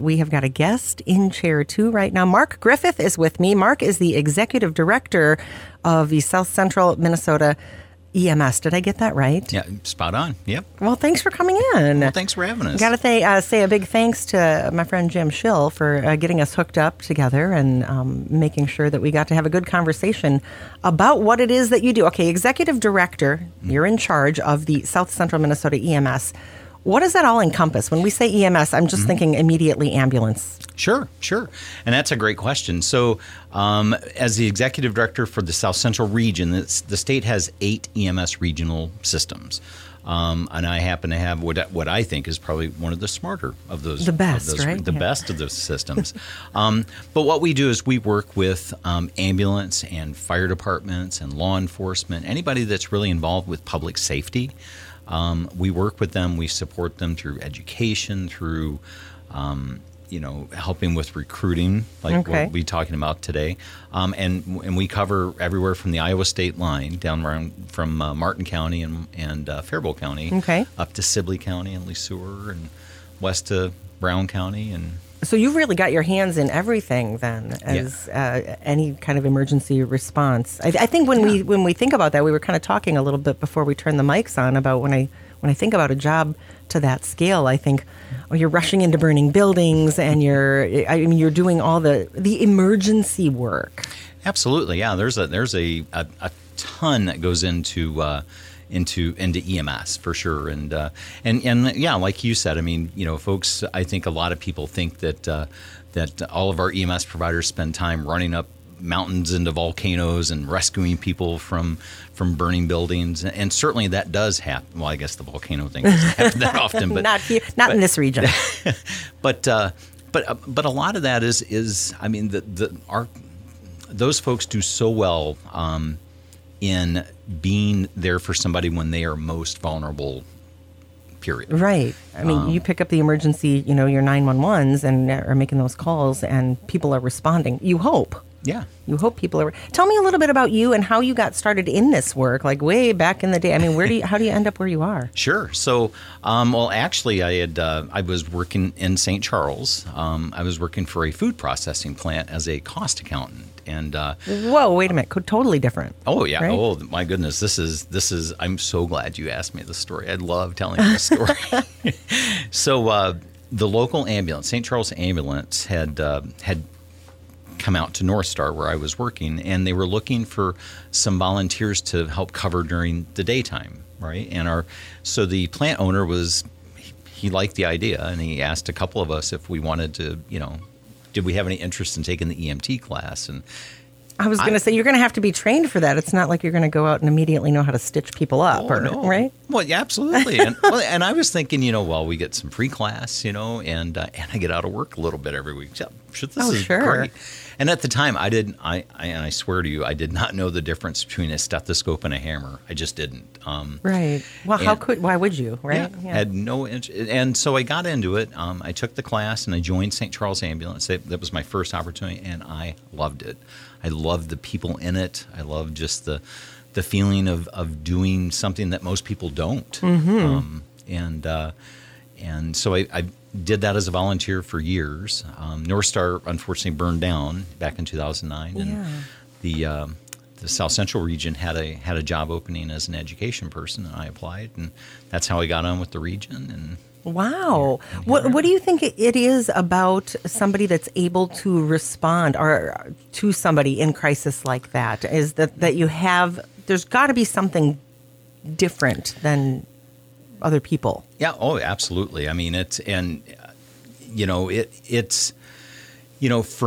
We have got a guest in chair two right now. Mark Griffith is with me. Mark is the executive director of the South Central Minnesota EMS. Did I get that right? Yeah, spot on. Yep. Well, thanks for coming in. Well, thanks for having us. Got to say a big thanks to my friend Jim Schill for getting us hooked up together and making sure that we got to have a good conversation about what it is that you do. Okay, executive director, you're in charge of the South Central Minnesota EMS. What does that all encompass? When we say EMS, I'm just thinking immediately ambulance. Sure. And that's a great question. So as the executive director for the South Central region, the state has 8 EMS regional systems. And I happen to have what I think is probably one of the smarter of those. The best, right? The best of those systems. But what we do is we work with ambulance and fire departments and law enforcement, anybody that's really involved with public safety. We work with them. We support them through education, through, helping with recruiting, What we're talking about today. And we cover everywhere from the Iowa state line down around from Martin County and Faribault County up to Sibley County and Le Sueur and west to Brown County. And so you've really got your hands in everything then as any kind of emergency response. I think when we think about that, we were kind of talking a little bit before we turned the mics on about when I think about a job to that scale, I think, you're rushing into burning buildings and you're doing all the emergency work. Absolutely. Yeah. There's a ton that goes into EMS for sure, and yeah, like you said, I mean, folks, I think a lot of people think that all of our EMS providers spend time running up mountains into volcanoes and rescuing people from burning buildings, and certainly that does happen. Well, I guess the volcano thing doesn't happen that often, but not in this region. But a lot of that is I mean those folks do so well. In being there for somebody when they are most vulnerable, period. Right. I mean, you pick up the emergency, your 911s and are making those calls and people are responding. You hope. Yeah. You hope people are. Tell me a little bit about you and how you got started in this work, like way back in the day. I mean, how do you end up where you are? Sure. So, actually I was working in Saint Charles. I was working for a food processing plant as a cost accountant. And whoa, wait a minute, totally different. Oh yeah. Right? Oh my goodness, this is. I'm so glad you asked me this story. I love telling this story. So the local ambulance, Saint Charles ambulance, had come out to North Star where I was working, and they were looking for some volunteers to help cover during the daytime, right? And so the plant owner he liked the idea, and he asked a couple of us if we wanted to, did we have any interest in taking the EMT class? And I was going to say, you're going to have to be trained for that. It's not like you're going to go out and immediately know how to stitch people up, right? Well, yeah, absolutely. And, and I was thinking, we get some free class, and I get out of work a little bit every week. Yeah, this is great. And at the time, I didn't. I swear to you, I did not know the difference between a stethoscope and a hammer. I just didn't. Right. Well, why would you? Right. Yeah. Had no interest. And so I got into it. I took the class and I joined Saint Charles Ambulance. That was my first opportunity, and I loved it. I loved the people in it. I loved just the feeling of doing something that most people don't. Mm-hmm. And so I did that as a volunteer for years. North Star, unfortunately, burned down back in 2009, and the South Central region had a job opening as an education person, and I applied, and that's how I got on with the region. And wow, yeah. What do you think it is about somebody that's able to respond or to somebody in crisis like that? Is that you have? There's got to be something different than other people. Yeah. Oh, absolutely. I mean, it's for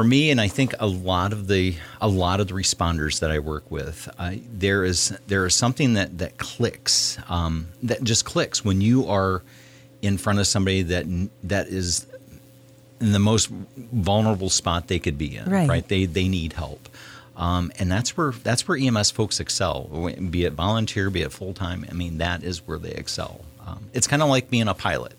me, and I think a lot of the responders that I work with, there is something that clicks, that just clicks when you are in front of somebody that is in the most vulnerable spot they could be in. Right? They need help. And that's where EMS folks excel, be it volunteer, be it full-time. I mean, that is where they excel. It's kind of like being a pilot.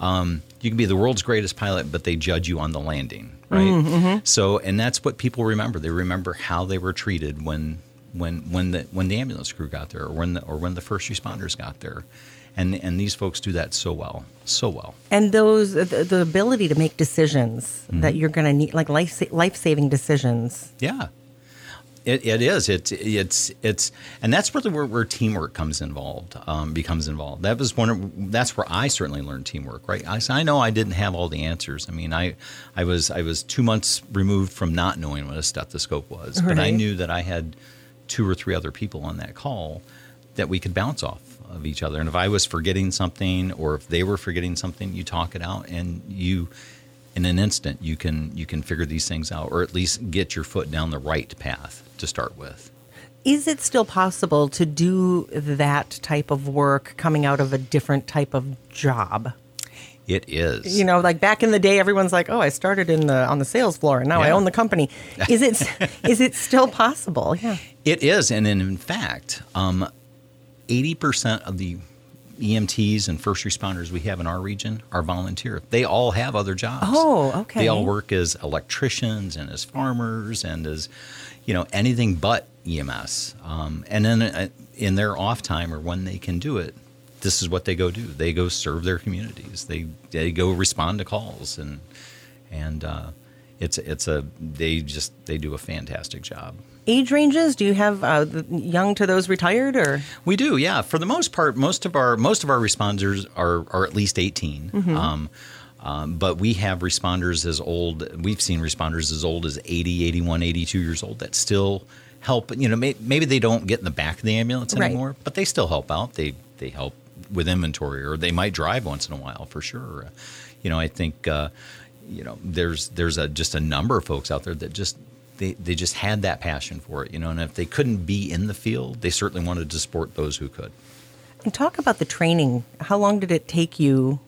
You can be the world's greatest pilot, but they judge you on the landing, right? Mm-hmm. So, and that's what people remember. They remember how they were treated when the ambulance crew got there, or when the first responders got there, And these folks do that so well, so well. And those the ability to make decisions that you're going to need, like life-saving decisions. Yeah, it is. It's and that's really where teamwork becomes involved. That was that's where I certainly learned teamwork. Right, I know I didn't have all the answers. I mean, I was 2 months removed from not knowing what a stethoscope was, but I knew that I had 2 or 3 other people on that call that we could bounce off of each other. And if I was forgetting something or if they were forgetting something, you talk it out and you, in an instant, you can figure these things out or at least get your foot down the right path to start with. Is it still possible to do that type of work coming out of a different type of job? It is. You know, like back in the day, everyone's like, oh, I started on the sales floor and now I own the company. Is it still possible? Yeah, it is. And in fact, 80% of the EMTs and first responders we have in our region are volunteer. They all have other jobs. Oh, okay. They all work as electricians and as farmers and as, anything but EMS. And then in their off time or when they can do it, this is what they go do. They go serve their communities. They go respond to calls and they do a fantastic job. Age ranges? Do you have young to those retired or? We do, yeah. For the most part, most of our responders are at least 18. Mm-hmm. But we have responders as old. We've seen responders as old as 80, 81, 82 years old that still help. Maybe they don't get in the back of the ambulance anymore, but they still help out. They help with inventory, or they might drive once in a while for sure. I think there's just a number of folks out there that just. They just had that passion for it, and if they couldn't be in the field, they certainly wanted to support those who could. And talk about the training. How long did it take you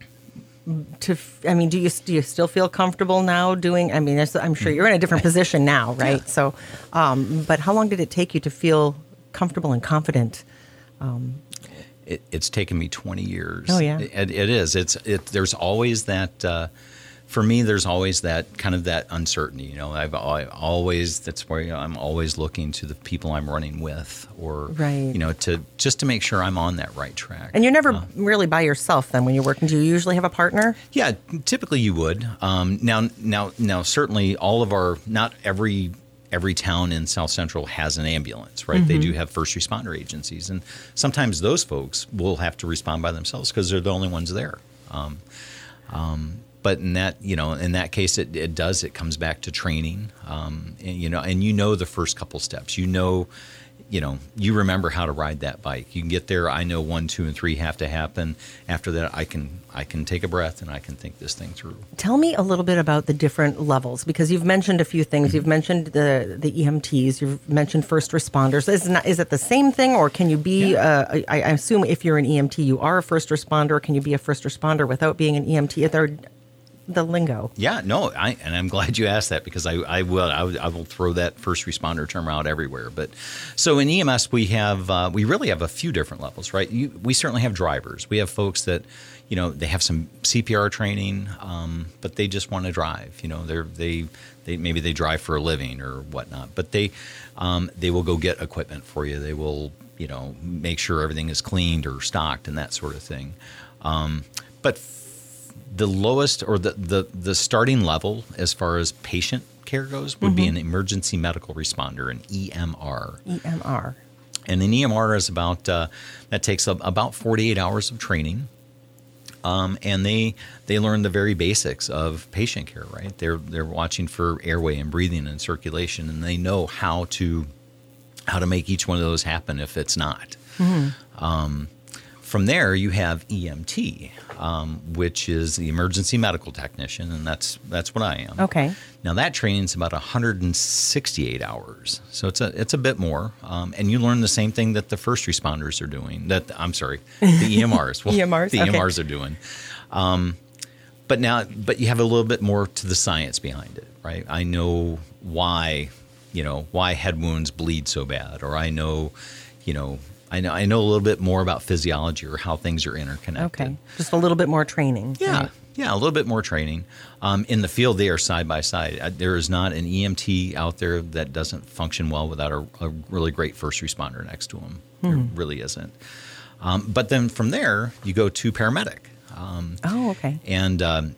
to? I mean, do you still feel comfortable now doing? I mean, I'm sure you're in a different position now, right? Yeah. So, but how long did it take you to feel comfortable and confident? It's taken me 20 years. Oh yeah, it is. There's always that. For me, there's always that kind of that uncertainty. That's where I'm always looking to the people I'm running with, or to make sure I'm on that right track. And you're never really by yourself then when you're working. Do you usually have a partner? Yeah, typically you would. Now certainly not every town in South Central has an ambulance, right? Mm-hmm. They do have first responder agencies, and sometimes those folks will have to respond by themselves because they're the only ones there. But in that case, it comes back to training, and the first couple steps, you remember how to ride that bike. You can get there. I know 1, 2, and 3 have to happen. After that, I can take a breath and I can think this thing through. Tell me a little bit about the different levels, because you've mentioned a few things. Mm-hmm. You've mentioned the EMTs. You've mentioned first responders. Is it the same thing, or can you be? Yeah. I assume if you're an EMT, you are a first responder. Can you be a first responder without being an EMT? The lingo. Yeah, no, and I'm glad you asked that, because I will throw that first responder term out everywhere. But so in EMS we have we really have a few different levels, right? We certainly have drivers. We have folks that they have some CPR training, but they just want to drive. Maybe they drive for a living or whatnot, but they will go get equipment for you. They will make sure everything is cleaned or stocked and that sort of thing. But the lowest, or the starting level as far as patient care goes, would be an emergency medical responder, an EMR. EMR. And an EMR is about 48 hours of training. And they learn the very basics of patient care, right? They're watching for airway and breathing and circulation, and they know how to make each one of those happen if it's not. Mm-hmm. From there, you have EMT, which is the emergency medical technician, and that's what I am. Okay. Now that training's about 168 hours, so it's a bit more, and you learn the same thing that the first responders are doing. The EMRs. Well, EMRs. The EMRs are doing. But you have a little bit more to the science behind it, right? I know why head wounds bleed so bad, or I know a little bit more about physiology or how things are interconnected. Okay, just a little bit more training. Yeah, right? Yeah, a little bit more training. In the field, they are side by side. There is not an EMT out there that doesn't function well without a really great first responder next to them. Mm-hmm. There really isn't. But then from there, you go to paramedic. And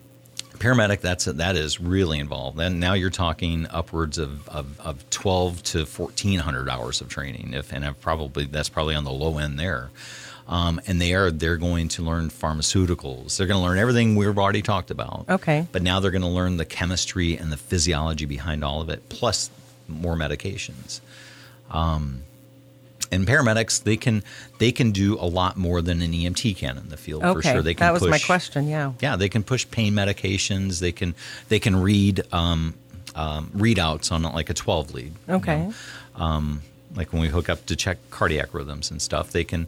paramedic, that is really involved. And now you're talking upwards of 12 to 1,400 hours of training, that's probably on the low end there. And they're going to learn pharmaceuticals. They're going to learn everything we've already talked about. Okay. But now they're going to learn the chemistry and the physiology behind all of it, plus more medications. And paramedics, they can do a lot more than an EMT can in the field, for sure. They can that was push, my question. Yeah, they can push pain medications. They can read readouts on like a 12 lead. Okay. You know? Like when we hook up to check cardiac rhythms and stuff, they can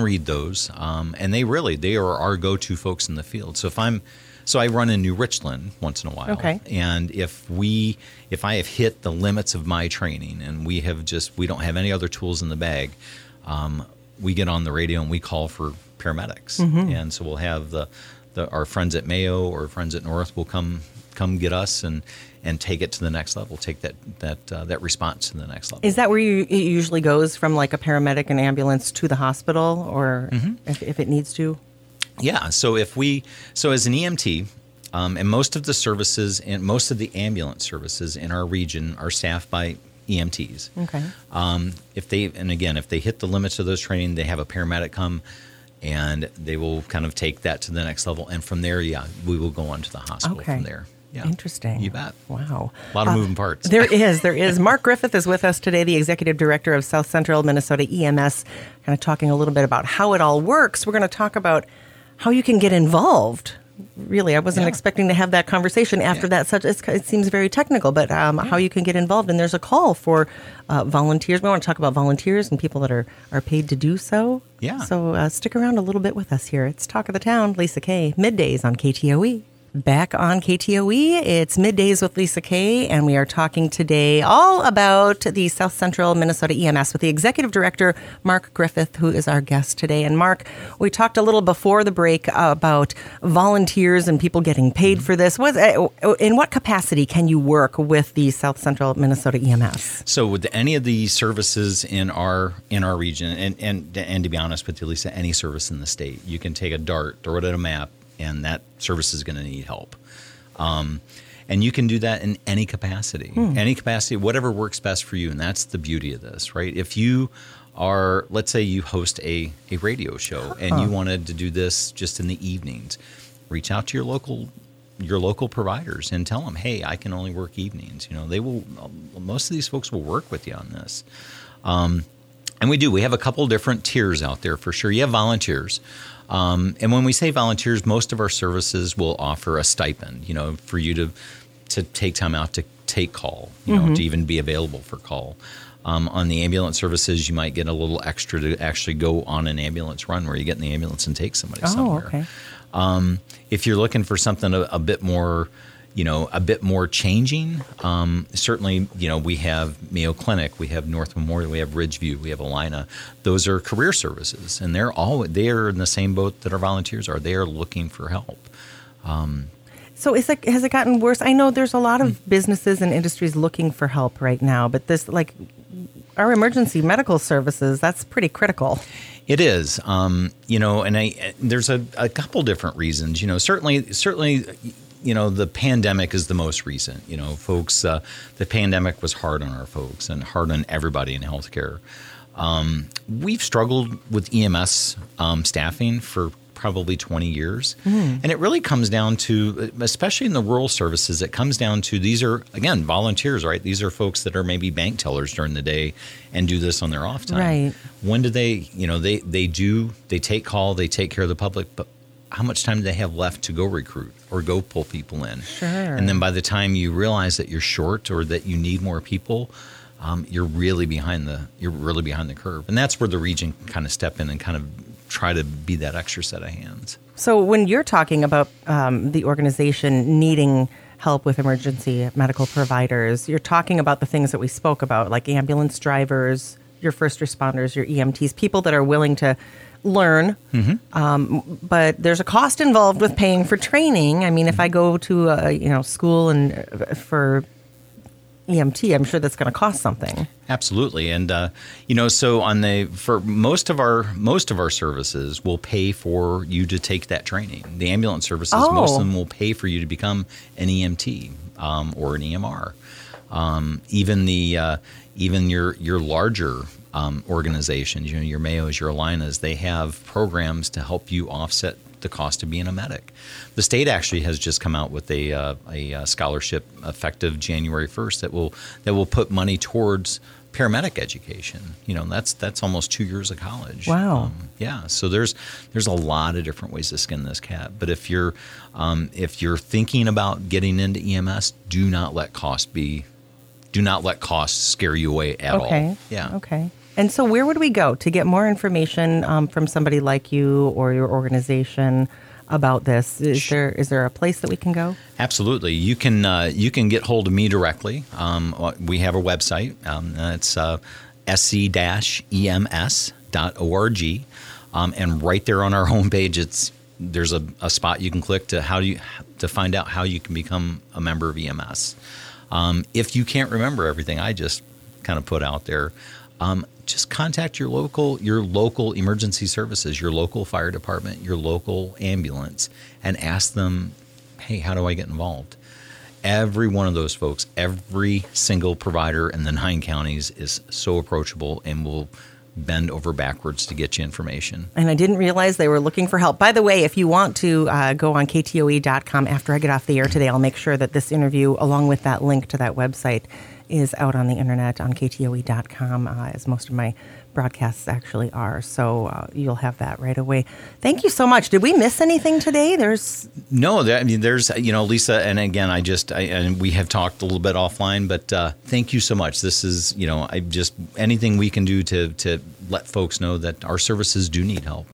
read those. And they are our go-to folks in the field. So I run in New Richland once in a while, okay. And if I have hit the limits of my training and we don't have any other tools in the bag, we get on the radio and we call for paramedics, mm-hmm. and so we'll have our friends at Mayo or friends at North will come get us and take it to the next level, take that response to the next level. Is that where it usually goes from like a paramedic and ambulance to the hospital, or mm-hmm. if it needs to? Yeah. So as an EMT, and most of the services and most of the ambulance services in our region are staffed by EMTs. Okay. If they hit the limits of those training, they have a paramedic come and they will kind of take that to the next level. And from there, yeah, we will go on to the hospital from there. Yeah. Interesting. You bet. Wow. A lot of moving parts. There is. Mark Griffith is with us today, the Executive Director of South Central Minnesota EMS, kind of talking a little bit about how it all works. We're going to talk about how you can get involved. Really, I wasn't expecting to have that conversation after that. It seems very technical, but how you can get involved. And there's a call for volunteers. We want to talk about volunteers and people that are paid to do so. Yeah. So stick around a little bit with us here. It's Talk of the Town, Lisa Kay, middays on KTOE. Back on KTOE, it's Middays with Lisa Kay, and we are talking today all about the South Central Minnesota EMS with the Executive Director, Mark Griffith, who is our guest today. And Mark, we talked a little before the break about volunteers and people getting paid for this. In what capacity can you work with the South Central Minnesota EMS? So with any of the services in our region, and to be honest with you, Lisa, any service in the state, you can take a dart, throw it at a map, and that service is going to need help. And you can do that in any capacity, whatever works best for you. And that's the beauty of this, right? If you are, let's say you host a radio show and you wanted to do this just in the evenings, reach out to your local providers and tell them, hey, I can only work evenings. You know, most of these folks will work with you on this. And we have a couple different tiers out there for sure. You have volunteers. And when we say volunteers, most of our services will offer a stipend, you know, for you to take time out to take call, you know, to even be available for call. On the ambulance services, you might get a little extra to actually go on an ambulance run where you get in the ambulance and take somebody somewhere. Okay. If you're looking for something a bit more, you know, a bit more changing, certainly, you know, we have Mayo Clinic, we have North Memorial, we have Ridgeview, we have Illina. Those are career services, and they are in the same boat that our volunteers are. They are looking for help. So has it gotten worse? I know there's a lot of businesses and industries looking for help right now, but our emergency medical services, that's pretty critical. It is, you know, and there's a couple different reasons, you know, certainly. You know, the pandemic is the most recent. You know, folks, the pandemic was hard on our folks and hard on everybody in healthcare. We've struggled with EMS staffing for probably 20 years. And it really comes down to, especially in the rural services, it comes down to these are, again, volunteers, right? These are folks that are maybe bank tellers during the day and do this on their off time. Right. When do they, you know, they take call, they take care of the public, but how much time do they have left to go recruit or go pull people in? Sure. And then by the time you realize that you're short or that you need more people, you're really behind the curve. And that's where the region kind of step in and kind of try to be that extra set of hands. So when you're talking about the organization needing help with emergency medical providers, you're talking about the things that we spoke about, like ambulance drivers, your first responders, your EMTs, people that are willing to learn, but there's a cost involved with paying for training. I mean, if I go to a school and for EMT, I'm sure that's going to cost something. Absolutely. And, you know, so on the, for most of our services will pay for you to take that training. The ambulance services, most of them will pay for you to become an EMT, or an EMR. Even your larger, organizations, you know, your Mayos, your Illinas, they have programs to help you offset the cost of being a medic. The state actually has just come out with a scholarship effective January 1st that will put money towards paramedic education. You know, that's almost 2 years of college. Wow. Yeah. So there's a lot of different ways to skin this cat. But if you're thinking about getting into EMS, do not let cost scare you away at all. Okay. Yeah. Okay. And so where would we go to get more information from somebody like you or your organization about this? Is there a place that we can go? Absolutely. You can get hold of me directly. We have a website. It's sc-ems.org. And right there on our homepage, there's a spot you can click to find out how you can become a member of EMS. If you can't remember everything I just kind of put out there, just contact your local emergency services, your local fire department, your local ambulance, and ask them, hey, how do I get involved? Every one of those folks, every single provider in the 9 counties is so approachable and will bend over backwards to get you information. And I didn't realize they were looking for help. By the way, if you want to go on ktoe.com after I get off the air today, I'll make sure that this interview, along with that link to that website, is out on the internet on ktoe.com, as most of my broadcasts actually are. So you'll have that right away. Thank you so much. Did we miss anything today? There's, you know, Lisa, and again, and we have talked a little bit offline, but thank you so much. This is, you know, anything we can do to let folks know that our services do need help.